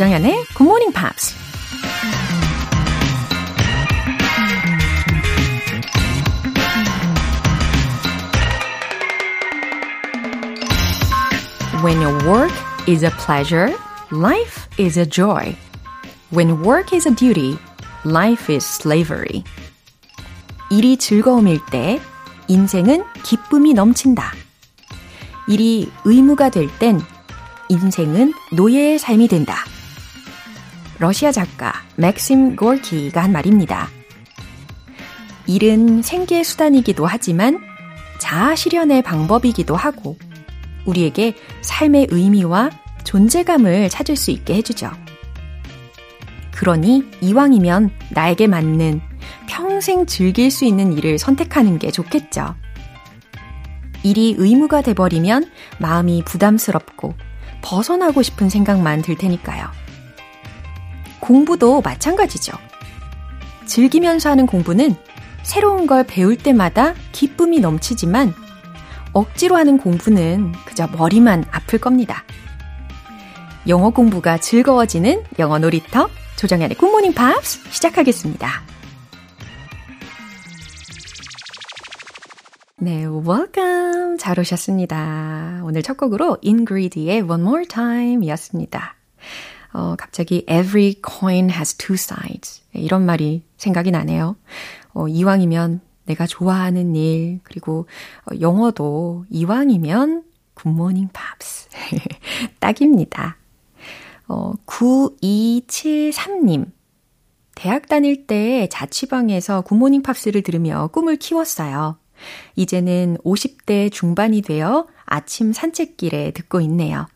조정연의 Good Morning Pops. When your work is a pleasure, life is a joy. When work is a duty, life is slavery. 일이 즐거움일 때 인생은 기쁨이 넘친다. 일이 의무가 될 땐 인생은 노예의 삶이 된다. 러시아 작가 맥심 고르키가 한 말입니다. 일은 생계의 수단이기도 하지만 자아 실현의 방법이기도 하고 우리에게 삶의 의미와 존재감을 찾을 수 있게 해주죠. 그러니 이왕이면 나에게 맞는 평생 즐길 수 있는 일을 선택하는 게 좋겠죠. 일이 의무가 돼버리면 마음이 부담스럽고 벗어나고 싶은 생각만 들 테니까요. 공부도 마찬가지죠. 즐기면서 하는 공부는 새로운 걸 배울 때마다 기쁨이 넘치지만 억지로 하는 공부는 그저 머리만 아플 겁니다. 영어 공부가 즐거워지는 영어 놀이터 조정연의 굿모닝 팝스 시작하겠습니다. 네, welcome. 잘 오셨습니다. 오늘 첫 곡으로 Ingrid의 One More Time 이었습니다. 갑자기 Every coin has two sides. 이런 말이 생각이 나네요. 이왕이면 내가 좋아하는 일, 그리고 영어도 이왕이면 굿모닝 팝스. 딱입니다. 9273님. 대학 다닐 때 자취방에서 굿모닝 팝스를 들으며 꿈을 키웠어요. 이제는 50대 중반이 되어 아침 산책길에 듣고 있네요.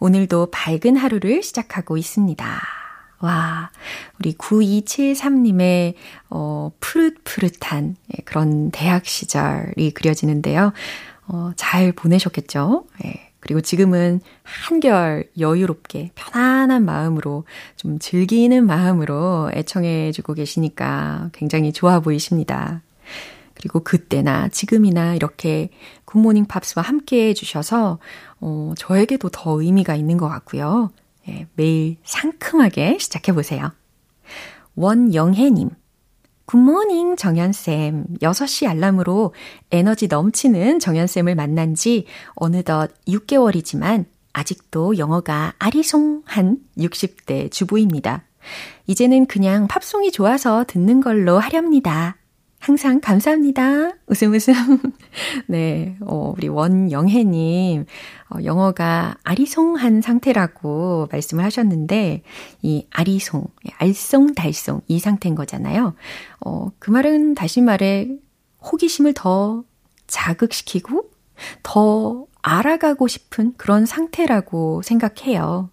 오늘도 밝은 하루를 시작하고 있습니다. 와, 우리 9273님의 푸릇푸릇한 그런 대학 시절이 그려지는데요. 잘 보내셨겠죠? 예, 그리고 지금은 한결 여유롭게 편안한 마음으로 좀 즐기는 마음으로 애청해주고 계시니까 굉장히 좋아 보이십니다. 그리고 그때나 지금이나 이렇게 굿모닝 팝스와 함께해 주셔서 저에게도 더 의미가 있는 것 같고요. 예, 매일 상큼하게 시작해보세요. 원영혜님, 굿모닝 정연쌤. 6시 알람으로 에너지 넘치는 정연쌤을 만난 지 어느덧 6개월이지만 아직도 영어가 아리송한 60대 주부입니다. 이제는 그냥 팝송이 좋아서 듣는 걸로 하렵니다. 항상 감사합니다. 웃음 웃음. 네, 우리 원영혜님, 영어가 아리송한 상태라고 말씀을 하셨는데, 이 아리송, 알쏭달쏭 이 상태인 거잖아요. 그 말은 다시 말해 호기심을 더 자극시키고 더 알아가고 싶은 그런 상태라고 생각해요.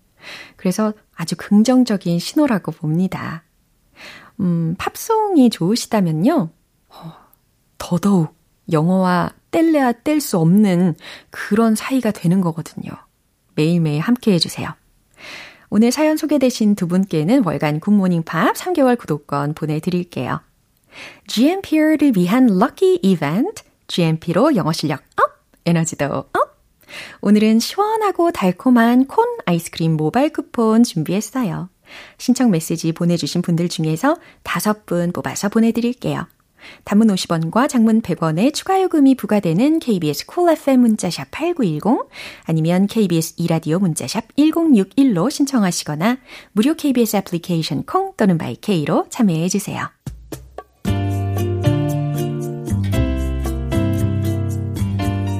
그래서 아주 긍정적인 신호라고 봅니다. 팝송이 좋으시다면요. 더더욱 영어와 뗄래야 뗄 수 없는 그런 사이가 되는 거거든요. 매일매일 함께해 주세요. 오늘 사연 소개되신 두 분께는 월간 굿모닝 팝 3개월 구독권 보내드릴게요. GMP를 위한 럭키 이벤트, GMP로 영어 실력 업, 에너지도 업! 오늘은 시원하고 달콤한 콘 아이스크림 모바일 쿠폰 준비했어요. 신청 메시지 보내주신 분들 중에서 5분 뽑아서 보내드릴게요. 단문 50원과 장문 100원의 추가 요금이 부과되는 KBS Cool FM 문자샵 8910 아니면 KBS 이라디오 문자샵 1061로 신청하시거나 무료 KBS 애플리케이션 콩 또는 마이케이로 참여해 주세요.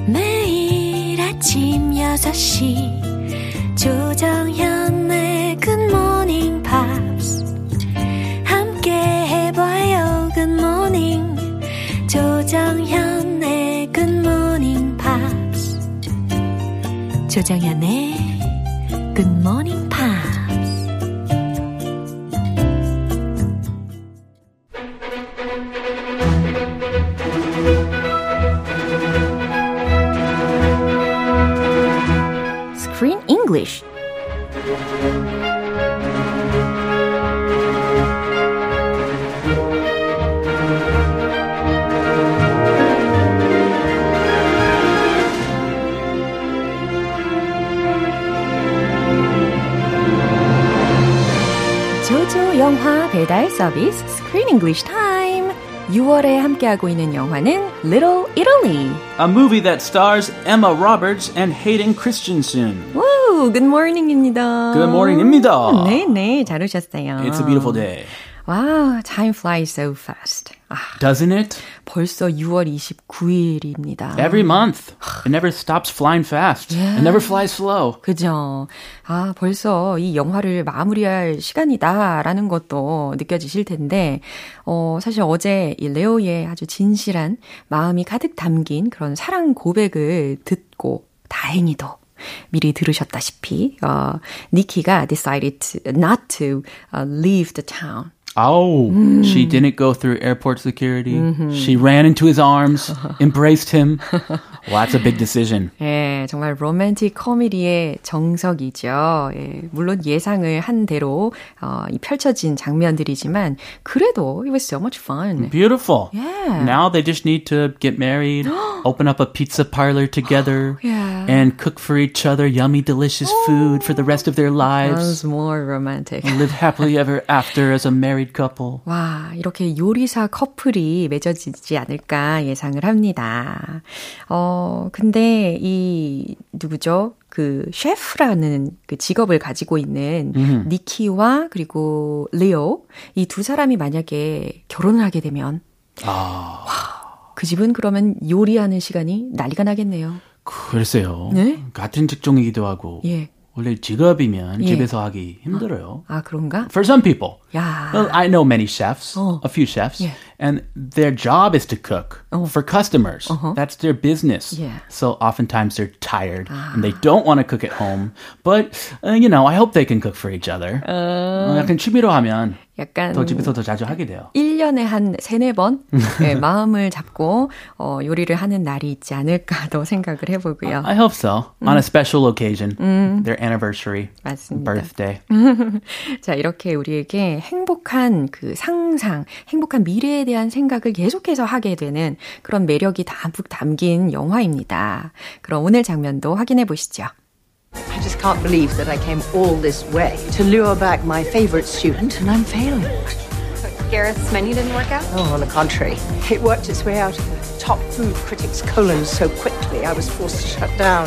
매일 아침 6시 조정현의 굿모닝 팝스 함께 해봐요. 굿모닝 조정현의 굿모닝 팝스. 조정현의 굿모닝 팝스. Screen English. 배달 서비스 Screen English Time. 6월에 함께하고 있는 영화는 Little Italy. A movie that stars Emma Roberts and Hayden Christensen. Woo, good morning입니다. Good morning입니다. 네네, 잘 오셨어요. It's a beautiful day. Wow, time flies so fast. Doesn't it? 벌써 6월 29일입니다. Every month. It never stops flying fast. Yeah. It never flies slow. 그죠. 아, 벌써 이 영화를 마무리할 시간이다라는 것도 느껴지실 텐데, 사실 어제 이 레오의 아주 진실한 마음이 가득 담긴 그런 사랑 고백을 듣고 다행히도 미리 들으셨다시피 니키가 decided not to leave the town. Oh, she didn't go through airport security. Mm-hmm. She ran into his arms, embraced him. Well, that's a big decision. 예, 정말 로맨틱 코미디의 정석이죠. 예, 물론 예상을 한 대로 펼쳐진 장면들이지만 그래도 it was so much fun. Beautiful. Yeah. Now they just need to get married, open up a pizza parlor together, yeah. and cook for each other yummy, delicious food for the rest of their lives. Sounds more romantic. Live happily ever after as a married couple. 와, 이렇게 요리사 커플이 맺어지지 않을까 예상을 합니다. 근데 이 누구죠? 그 셰프라는 그 직업을 가지고 있는 니키와 그리고 레오 이 두 사람이 만약에 결혼을 하게 되면 와, 그 집은 그러면 요리하는 시간이 난리가 나겠네요. 글쎄요. 네? 같은 직종이기도 하고. 예. 원래 직업이면 예. 집에서 하기 힘들어요. 아, 그런가? For some people. 야. Well, I know many chefs, a few chefs, 예. and their job is to cook for customers. Uh-huh. That's their business. Yeah. So oftentimes they're tired and they don't want to cook at home. But, you know, I hope they can cook for each other. 약간 취미로 하면 약간 더 집에서 더 자주 하게 돼요. 1년에 한 3, 4번 네, 마음을 잡고 요리를 하는 날이 있지 않을까도 생각을 해보고요. I hope so. On a special occasion. Their anniversary. 맞습니다. Birthday. 자, 이렇게 우리에게 행복한 그 상상, 행복한 미래에 대한 생각을 계속해서 하게 되는 그런 매력이 담뿍 담긴 영화입니다. 그럼 오늘 장면도 확인해 보시죠. I just can't believe that I came all this way to lure back my favorite student, and I'm failing. Gareth's menu didn't work out? Oh, on the contrary. It worked its way out of the top food critic's colon so quickly I was forced to shut down.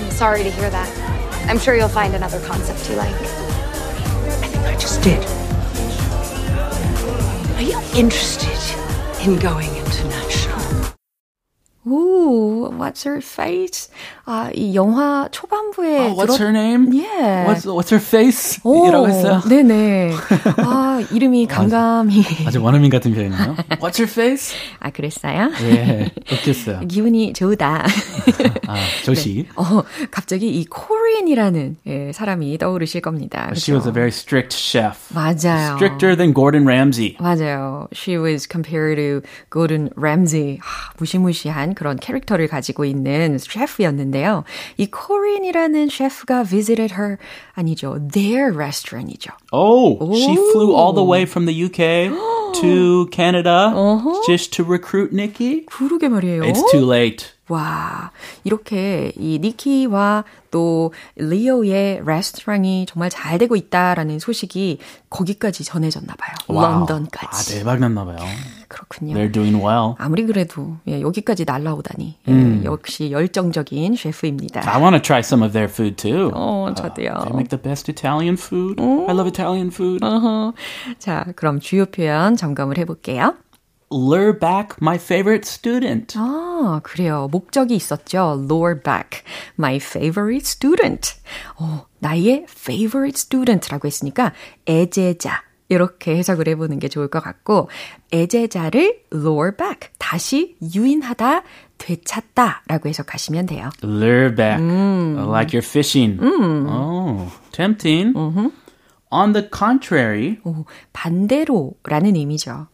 I'm sorry to hear that. I'm sure you'll find another concept you like. I think I just did. Are you interested in going international? Ooh, what's her face? 이 영화 초반부에 What's her name? Yeah. What's her face? 이라고 했어요. 네네. 아, 이름이 감감이. 아주 원어민 같은 표현이네요. What's her face? 아, 그랬어요? 예, 웃겼어요. 기분이 좋다. 아, 조시. 네. 갑자기 이 코리안이라는 예, 사람이 떠오르실 겁니다. 그렇죠? She was a very strict chef. 맞아요. Stricter than Gordon Ramsay. 맞아요. She was compared to Gordon Ramsay. 아, 무시무시한 그런 캐릭터를 가지고 있는 셰프였는데요. 이 코린이라는 셰프가 visited her, 아니죠. their restaurant이죠. Oh, 오. she flew all the way from the UK to Canada just to recruit Nikki? 그러게 말이에요. It's too late. 와, 이렇게 이 니키와 또 리오의 레스토랑이 정말 잘 되고 있다라는 소식이 거기까지 전해졌나 봐요. Wow. 런던까지. 아, 대박 났나 봐요. 그렇군요. They're doing well. 아무리 그래도 예, 여기까지 날라오다니. 예, 역시 열정적인 셰프입니다. I want to try some of their food too. 저도요. They make the best Italian food. I love Italian food. 자, 그럼 주요 표현 점검을 해볼게요. Lure back my favorite student. 아, 그래요. 목적이 있었죠. Lure back my favorite student. 나의 favorite student라고 했으니까 애제자. 이렇게 해석을 해보는 게 좋을 것 같고 애제자를 lure back, 다시 유인하다, 되찾다 라고 해석하시면 돼요. Lure back, like you're fishing. Oh, tempting. On the contrary. 반대로라는 의미죠.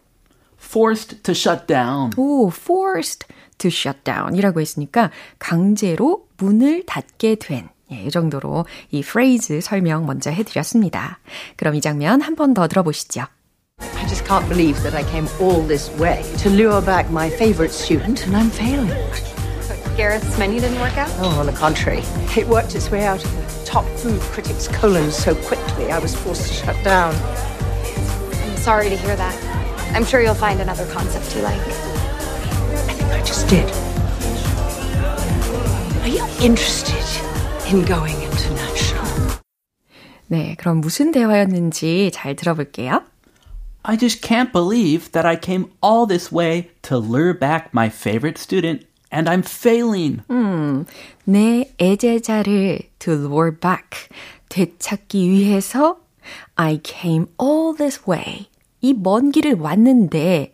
Forced to shut down. 오, forced to shut down이라고 했으니까 강제로 문을 닫게 된. 예, 이 정도로 이 phrase 설명 먼저 해드렸습니다. 그럼 이 장면 한 번 더 들어보시죠. I just can't believe that I came all this way to lure back my favorite student, and I'm failing. Gareth's menu didn't work out? Oh, on the contrary. It worked its way out of the top food critic's colon so quickly I was forced to shut down. sorry to hear that. I'm sure you'll find another concept you like. I think I just did. Are you interested in going international? 네, 그럼 무슨 대화였는지 잘 들어볼게요. I just can't believe that I came all this way to lure back my favorite student, and I'm failing. 내 애제자를 to lure back, 되찾기 위해서 I came all this way, 이 먼 길을 왔는데,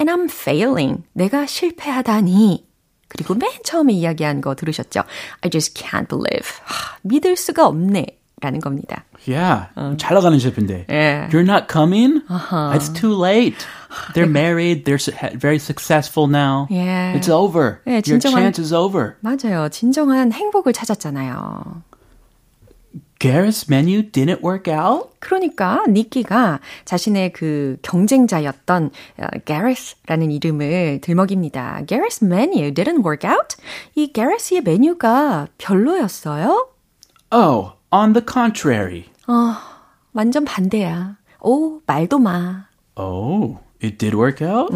and I'm failing, 내가 실패하다니. 그리고 맨 처음에 이야기한 거 들으셨죠? I just can't believe, 믿을 수가 없네. 라는 겁니다. Yeah, 잘 나가는 셰프인데. Yeah. You're not coming? Uh-huh. It's too late. They're married. They're very successful now. Yeah. It's over. 네, 진정한, Your chance is over. 맞아요. 진정한 행복을 찾았잖아요. Gareth's menu didn't work out? 그러니까 니키가 자신의 그 경쟁자였던 Gareth라는 이름을 들먹입니다. Gareth's menu didn't work out? 이 Gareth의 메뉴가 별로였어요? Oh, On the contrary. 완전 반대야. 오, 말도 마. Oh, it did work out?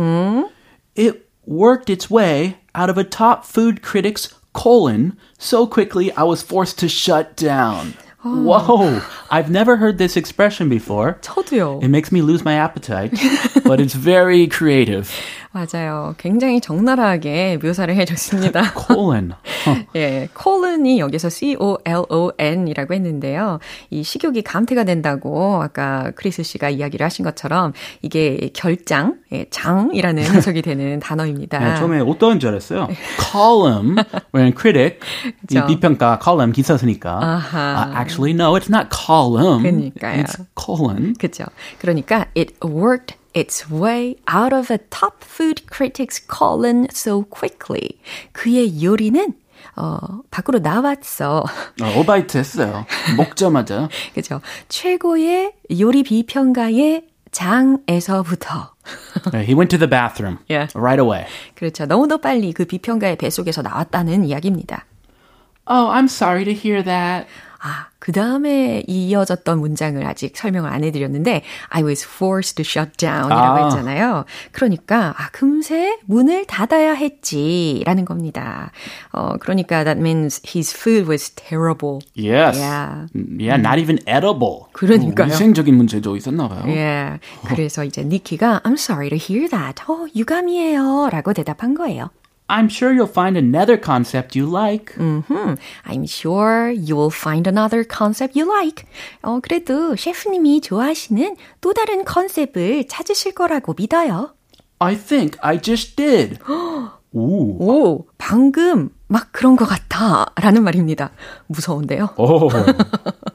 It worked its way out of a top food critic's colon so quickly I was forced to shut down. Oh. Whoa, I've never heard this expression before. 저도요. It makes me lose my appetite, but it's very creative. 맞아요. 굉장히 적나라하게 묘사를 해줬습니다. colon. 예, colon이 여기서 C-O-L-O-N이라고 했는데요. 이 식욕이 감퇴가 된다고 아까 크리스 씨가 이야기를 하신 것처럼 이게 결장, 예, 장이라는 해석이 되는 단어입니다. 네, 처음에 어떤 줄 알았어요? column, when critic, 그렇죠? 이 비평가, column, 기사쓰니까. Actually, no, it's not column. 그러니까요. It's colon. 그렇죠. 그러니까 it worked its way out of a top food critic's colon so quickly. 그의 요리는 밖으로 나왔어. 오바이트 했어요. 먹자마자. 그렇죠. 최고의 요리 비평가의 장에서부터. He went to the bathroom yeah. right away. 그렇죠. 너무도 빨리 그 비평가의 배 속에서 나왔다는 이야기입니다. Oh, I'm sorry to hear that. 아, 그 다음에 이어졌던 문장을 아직 설명을 안 해드렸는데 I was forced to shut down이라고 했잖아요. 그러니까 아, 금세 문을 닫아야 했지라는 겁니다. 그러니까 that means his food was terrible. Yes. Yeah, yeah not even edible. 그러니까요. 위생적인 문제도 있었나 봐요. Yeah. 그래서 이제 니키가 I'm sorry to hear that. 유감이에요. 라고 대답한 거예요. I'm sure you'll find another concept you like. I'm sure you'll find another concept you like. 그래도 셰프님이 좋아하시는 또 다른 컨셉을 찾으실 거라고 믿어요. I think I just did. 오, 방금 막 그런 것 같아 라는 말입니다. 무서운데요. Oh,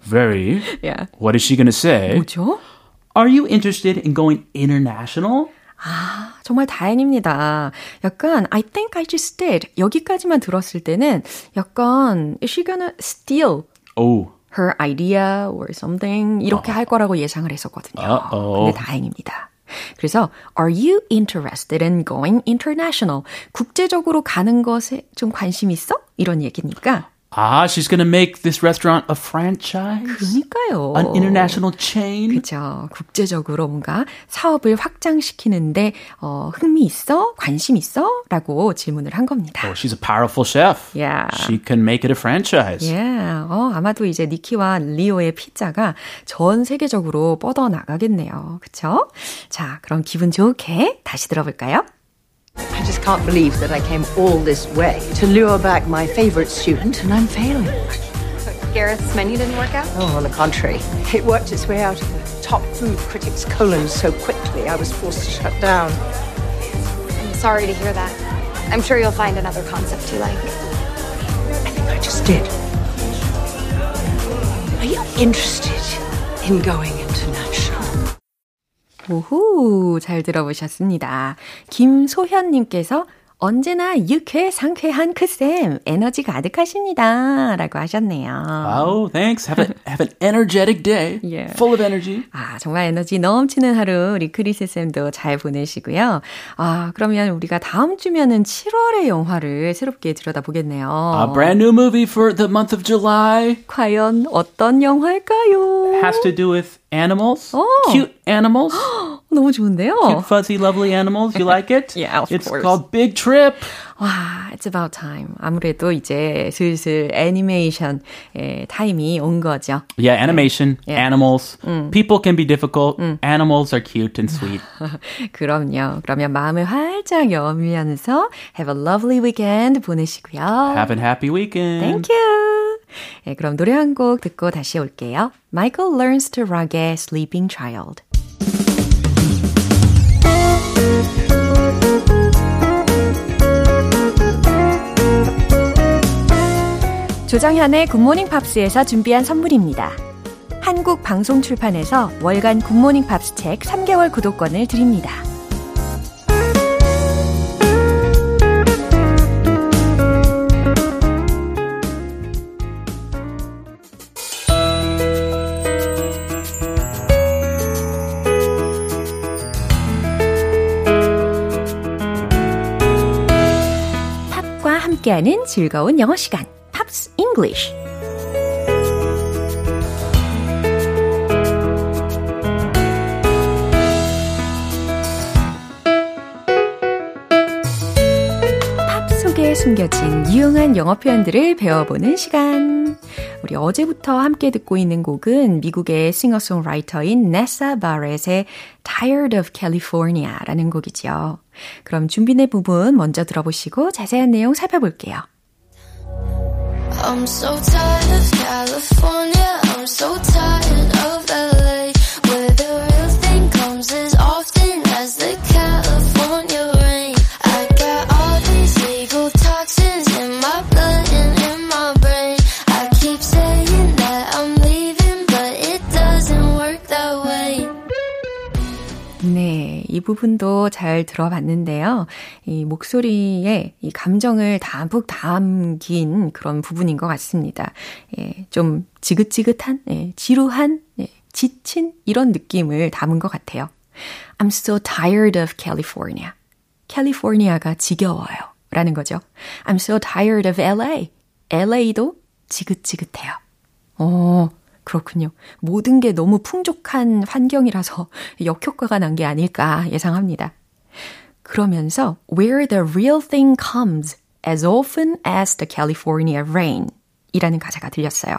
very. yeah. What is she going to say? 뭐죠? Are you interested in going international? 아, 정말 다행입니다. 약간 I think I just did 여기까지만 들었을 때는 약간 Is she gonna steal her idea or something? 이렇게 할 거라고 예상을 했었거든요. 근데 다행입니다. 그래서 Are you interested in going international? 국제적으로 가는 것에 좀 관심 있어? 이런 얘기니까 Ah, she's going to make this restaurant a franchise? 그러니까요. An international chain? 그렇죠. 국제적으로 뭔가 사업을 확장시키는데 흥미 있어? 관심 있어? 라고 질문을 한 겁니다. Oh, she's a powerful chef. Yeah. She can make it a franchise. Yeah. 아마도 이제 니키와 리오의 피자가 전 세계적으로 뻗어나가겠네요. 그렇죠? 자, 그럼 기분 좋게 다시 들어볼까요? I just can't believe that I came all this way to lure back my favorite student, and I'm failing. So Gareth's menu didn't work out? Oh, on the contrary. It worked its way out of the top food critic's colon so quickly I was forced to shut down. I'm sorry to hear that. I'm sure you'll find another concept you like. I think I just did. Are you interested in going international? 오호, 잘 들어보셨습니다. 김소현님께서 언제나 유쾌, 상쾌한 크쌤, 에너지 가득하십니다. 라고 하셨네요. Oh, thanks. Have an energetic day. Yeah. Full of energy. 아, 정말 에너지 넘치는 하루 우리 크리스 쌤도 잘 보내시고요. 아, 그러면 우리가 다음 주면은 7월의 영화를 새롭게 들여다보겠네요. A brand new movie for the month of July. 과연 어떤 영화일까요? It has to do with animals, cute animals. 너무 좋은데요? Cute, fuzzy, lovely animals. You like it? Yeah, of course. It's called Big Trip. 와, it's about time. 아무래도 이제 슬슬 애니메이션 타임이 온 거죠. Yeah, animation, 네. animals. People can be difficult. Animals are cute and sweet. 그럼요. 그러면 마음을 활짝 여밀면서 have a lovely weekend 보내시고요. Have a happy weekend. Thank you. 네, 그럼 노래 한 곡 듣고 다시 올게요. Michael Learns to Rock의 Sleeping Child. 조장현의 굿모닝 팝스에서 준비한 선물입니다. 한국 방송 출판에서 월간 굿모닝 팝스 책 3개월 구독권을 드립니다. 팝과 함께하는 즐거운 영어 시간. English. 팝 속에 숨겨진 유용한 영어 표현들을 배워보는 시간. 우리 어제부터 함께 듣고 있는 곡은 미국의 싱어송라이터인 네사 바렛의 Tired of California라는 곡이죠. 그럼 준비된 부분 먼저 들어보시고 자세한 내용 살펴볼게요. I'm so tired of California, I'm so tired of LA, where the real thing comes as often as the California rain. I got all these legal toxins in my blood and in my brain. I keep saying that I'm leaving, but it doesn't work that way. 네, 이 부분도 잘 들어봤는데요. 이 목소리에 이 감정을 담뿍 담긴 그런 부분인 것 같습니다. 예, 좀 지긋지긋한, 예, 지루한, 예, 지친 이런 느낌을 담은 것 같아요. I'm so tired of California. 캘리포니아가 지겨워요. 라는 거죠. I'm so tired of LA. LA도 지긋지긋해요. 그렇군요. 모든 게 너무 풍족한 환경이라서 역효과가 난 게 아닐까 예상합니다. 그러면서 Where the real thing comes as often as the California rain 이라는 가사가 들렸어요.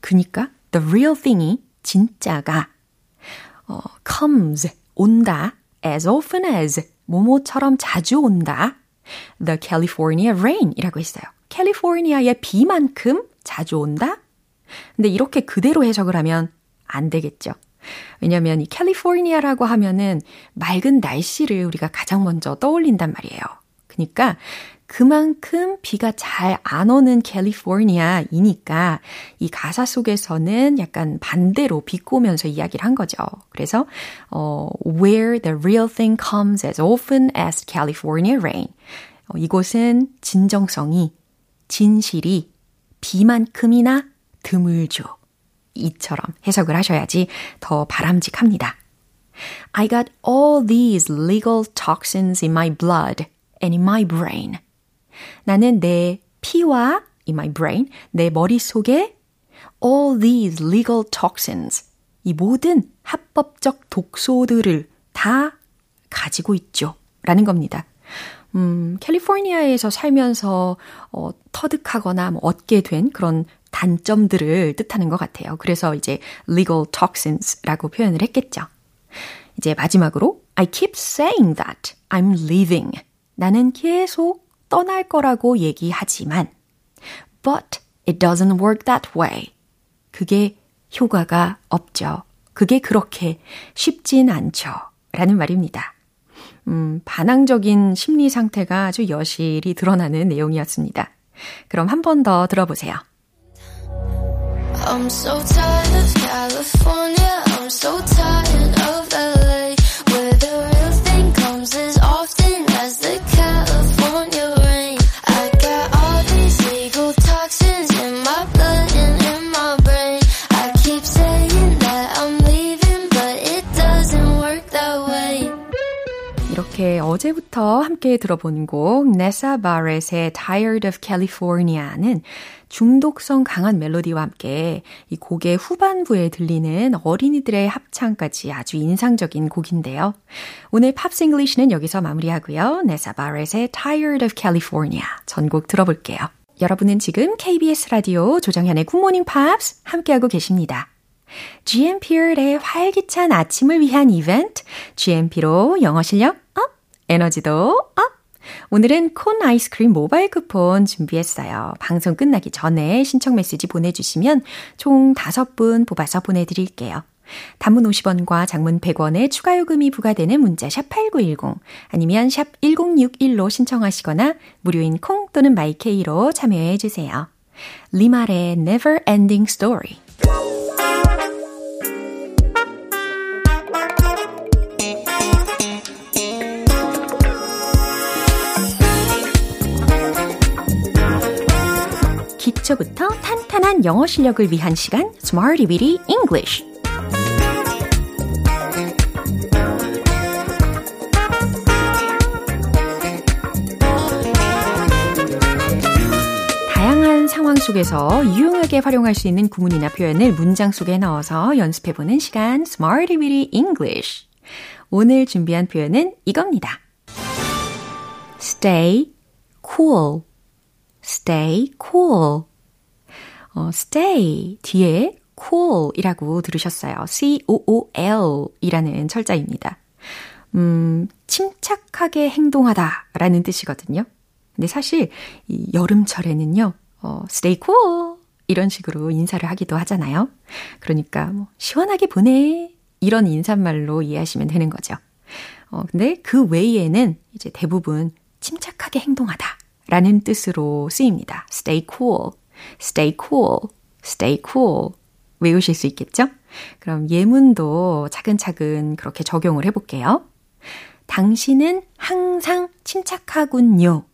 그니까 the real thing이 진짜가 comes, 온다 as often as, 뭐뭐처럼 자주 온다 the California rain 이라고 했어요. 캘리포니아의 비만큼 자주 온다? 근데 이렇게 그대로 해석을 하면 안 되겠죠. 왜냐하면 이 캘리포니아라고 하면은 맑은 날씨를 우리가 가장 먼저 떠올린단 말이에요. 그러니까 그만큼 비가 잘 안 오는 캘리포니아이니까 이 가사 속에서는 약간 반대로 비꼬면서 이야기를 한 거죠. 그래서 Where the real thing comes as often as California rain. 이곳은 진정성이, 진실이 비만큼이나 드물죠. 이처럼 해석을 하셔야지 더 바람직합니다. I got all these legal toxins in my blood and in my brain. 나는 내 피와 in my brain, 내 머릿속에 all these legal toxins, 이 모든 합법적 독소들을 다 가지고 있죠. 라는 겁니다. 캘리포니아에서 살면서 터득하거나 뭐 얻게 된 그런 단점들을 뜻하는 것 같아요. 그래서 이제 legal toxins라고 표현을 했겠죠. 이제 마지막으로 I keep saying that I'm leaving. 나는 계속 떠날 거라고 얘기하지만 but it doesn't work that way. 그게 효과가 없죠. 그게 그렇게 쉽진 않죠. 라는 말입니다. 반항적인 심리 상태가 아주 여실히 드러나는 내용이었습니다. 그럼 한 번 더 들어보세요. I'm so tired of California, I'm so tired of LA, where the real thing comes as often as the California rain. I got all these legal toxins in my blood and in my brain. I keep saying that I'm leaving, but it doesn't work that way. 이렇게 어제부터 함께 들어본 곡 네사 바렛의 Tired of California는 중독성 강한 멜로디와 함께 이 곡의 후반부에 들리는 어린이들의 합창까지 아주 인상적인 곡인데요. 오늘 팝스 잉글리시는 여기서 마무리하고요. 네사 바렛의 Tired of California 전곡 들어볼게요. 여러분은 지금 KBS 라디오 조정현의 굿모닝 팝스 함께하고 계십니다. GMP의 활기찬 아침을 위한 이벤트 GMP로 영어 실력 업, 에너지도 업! 오늘은 콘 아이스크림 모바일 쿠폰 준비했어요. 방송 끝나기 전에 신청 메시지 보내주시면 총 5분 뽑아서 보내드릴게요. 단문 50원과 장문 100원의 추가 요금이 부과되는 문자 샵 8910 아니면 샵 1061로 신청하시거나 무료인 콩 또는 마이케이로 참여해 주세요. 리말의 Never Ending Story. 기초부터 탄탄한 영어 실력을 위한 시간 Smarty Bitty English. 다양한 상황 속에서 유용하게 활용할 수 있는 구문이나 표현을 문장 속에 넣어서 연습해보는 시간 Smarty Bitty English. 오늘 준비한 표현은 이겁니다. Stay cool. Stay cool. Stay 뒤에 cool이라고 들으셨어요. C-O-O-L이라는 철자입니다. 침착하게 행동하다라는 뜻이거든요. 근데 사실 이 여름철에는요, stay cool 이런 식으로 인사를 하기도 하잖아요. 그러니까 뭐 시원하게 보내 이런 인사말로 이해하시면 되는 거죠. 근데 그 외에는 이제 대부분 침착하게 행동하다. 라는 뜻으로 쓰입니다. Stay cool, stay cool, stay cool. 외우실 수 있겠죠? 그럼 예문도 차근차근 그렇게 적용을 해볼게요. 당신은 항상 침착하군요.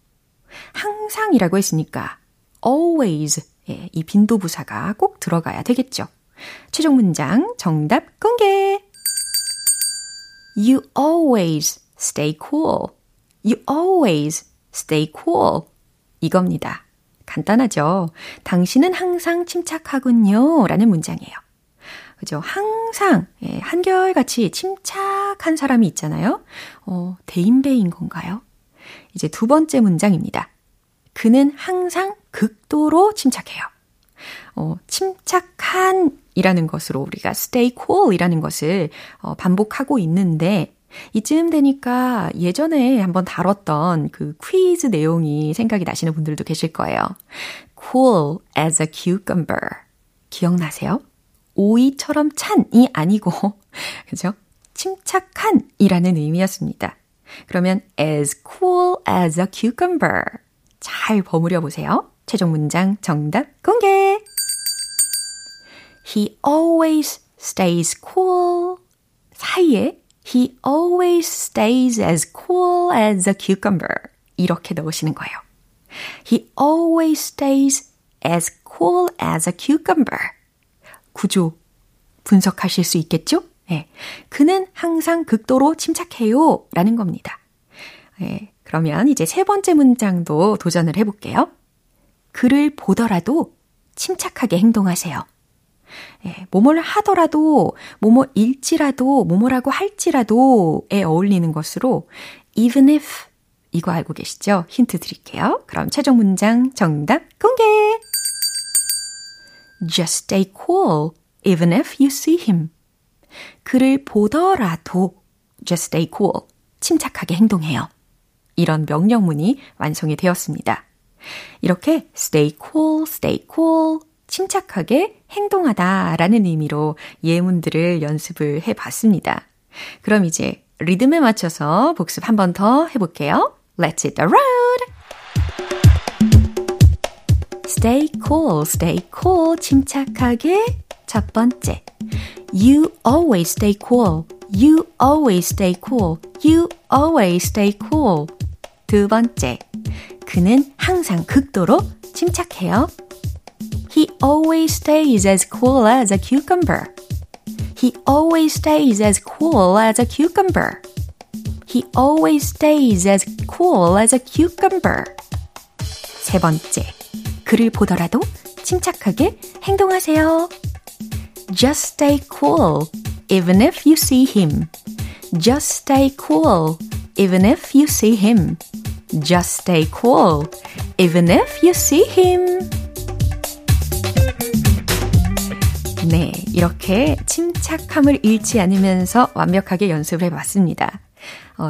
항상이라고 했으니까 always, 예, 이 빈도부사가 꼭 들어가야 되겠죠. 최종 문장 정답 공개! You always stay cool. You always Stay cool. 이겁니다. 간단하죠? 당신은 항상 침착하군요. 라는 문장이에요. 그죠? 항상, 예, 한결같이 침착한 사람이 있잖아요. 대인배인 건가요? 이제 두 번째 문장입니다. 그는 항상 극도로 침착해요. 침착한 이라는 것으로 우리가 stay cool 이라는 것을 반복하고 있는데 이쯤 되니까 예전에 한번 다뤘던 그 퀴즈 내용이 생각이 나시는 분들도 계실 거예요. Cool as a cucumber. 기억나세요? 오이처럼 찬이 아니고, 그죠? 침착한이라는 의미였습니다. 그러면 as cool as a cucumber. 잘 버무려 보세요. 최종 문장 정답 공개! He always stays cool. 사이에 He always stays as cool as a cucumber. 이렇게 넣으시는 거예요. He always stays as cool as a cucumber. 구조 분석하실 수 있겠죠? 네. 그는 항상 극도로 침착해요. 라는 겁니다. 네. 그러면 이제 세 번째 문장도 도전을 해볼게요. 그를 보더라도 침착하게 행동하세요. 예, 뭐뭐를 하더라도, 뭐뭐 일지라도, 뭐뭐라고 할지라도에 어울리는 것으로 even if 이거 알고 계시죠? 힌트 드릴게요. 그럼 최종 문장 정답 공개! Just stay cool even if you see him. 그를 보더라도 just stay cool, 침착하게 행동해요. 이런 명령문이 완성이 되었습니다. 이렇게 stay cool, stay cool 침착하게 행동하다 라는 의미로 예문들을 연습을 해봤습니다. 그럼 이제 리듬에 맞춰서 복습 한 번 더 해볼게요. Let's hit the road! Stay cool, stay cool, 침착하게 첫 번째 You always stay cool, you always stay cool, you always stay cool 두 번째 그는 항상 극도로 침착해요. He always stays as cool as a cucumber. He always stays as cool as a cucumber. He always stays as cool as a cucumber. 세 번째, 그를 보더라도 침착하게 행동하세요. Just stay cool, even if you see him. Just stay cool, even if you see him. Just stay cool, even if you see him. 네, 이렇게 침착함을 잃지 않으면서 완벽하게 연습을 해봤습니다.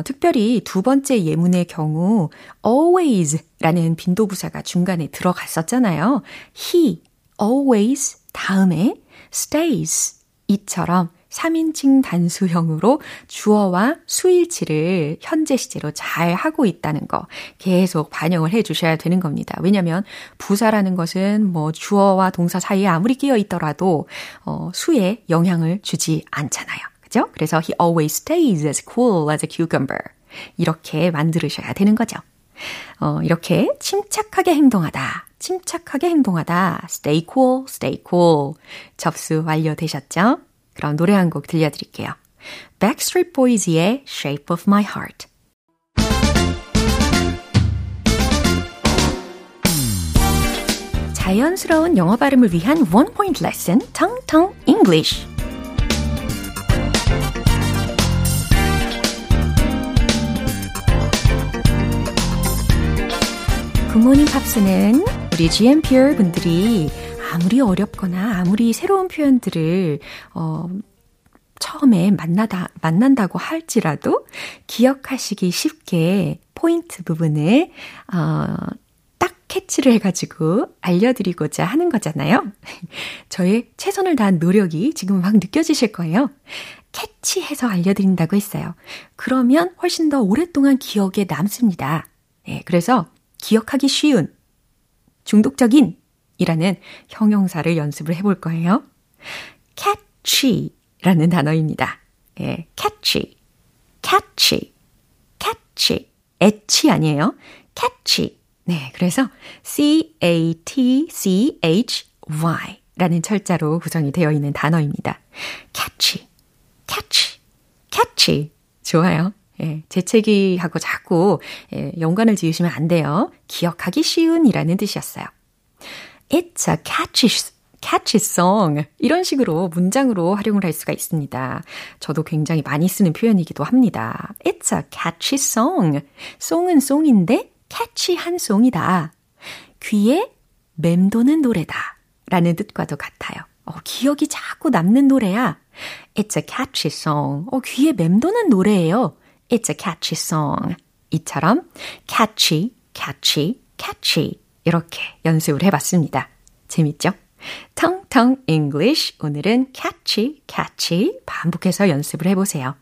특별히 두 번째 예문의 경우 always라는 빈도부사가 중간에 들어갔었잖아요. He always 다음에 stays 이처럼 3인칭 단수형으로 주어와 수일치를 현재 시제로 잘 하고 있다는 거 계속 반영을 해주셔야 되는 겁니다. 왜냐하면 부사라는 것은 뭐 주어와 동사 사이에 아무리 끼어 있더라도 수에 영향을 주지 않잖아요. 그죠? 그래서 he always stays as cool as a cucumber 이렇게 만들으셔야 되는 거죠. 이렇게 침착하게 행동하다. 침착하게 행동하다. Stay cool, stay cool. 접수 완료되셨죠? 그럼 노래 한 곡 들려드릴게요. Backstreet Boys의 Shape of My Heart. 자연스러운 영어 발음을 위한 One Point Lesson, 텅텅 English. 굿모닝 팝스는 우리 GMPR 분들이 아무리 어렵거나 아무리 새로운 표현들을 처음에 만난다고 할지라도 기억하시기 쉽게 포인트 부분을 딱 캐치를 해가지고 알려드리고자 하는 거잖아요. 저의 최선을 다한 노력이 지금 막 느껴지실 거예요. 캐치해서 알려드린다고 했어요. 그러면 훨씬 더 오랫동안 기억에 남습니다. 네, 그래서 기억하기 쉬운, 중독적인 이라는 형용사를 연습을 해볼 거예요. catchy라는 단어입니다. 예, catchy, catchy, catchy, 엣치 아니에요. catchy. 네, 그래서 catchy라는 철자로 구성이 되어 있는 단어입니다. catchy, catchy, catchy. 좋아요. 예, 재채기하고 자꾸 연관을 지으시면 안 돼요. 기억하기 쉬운이라는 뜻이었어요. It's a catchy song. 이런 식으로 문장으로 활용을 할 수가 있습니다. 저도 굉장히 많이 쓰는 표현이기도 합니다. It's a catchy song. 송은 송인데 캐치한 송이다. 귀에 맴도는 노래다. 라는 뜻과도 같아요. 기억이 자꾸 남는 노래야. It's a catchy song. 귀에 맴도는 노래예요. It's a catchy song. 이처럼 catchy, catchy, catchy. 이렇게 연습을 해봤습니다. 재밌죠? 텅텅 English 오늘은 catchy, catchy 반복해서 연습을 해보세요.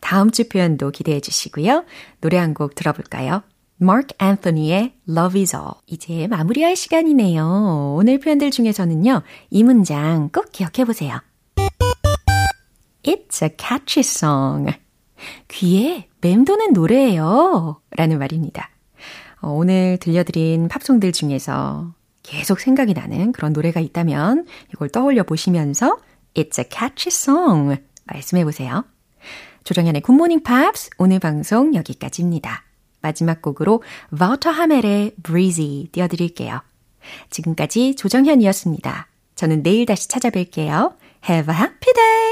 다음 주 표현도 기대해 주시고요. 노래 한 곡 들어볼까요? Mark Anthony의 Love is All. 이제 마무리할 시간이네요. 오늘 표현들 중에서는요. 이 문장 꼭 기억해 보세요. It's a catchy song. 귀에 맴도는 노래예요. 라는 말입니다. 오늘 들려드린 팝송들 중에서 계속 생각이 나는 그런 노래가 있다면 이걸 떠올려 보시면서 It's a catchy song 말씀해 보세요. 조정현의 굿모닝 팝스 오늘 방송 여기까지입니다. 마지막 곡으로 Walter Hamel의 Breezy 띄워드릴게요. 지금까지 조정현이었습니다. 저는 내일 다시 찾아뵐게요. Have a happy day!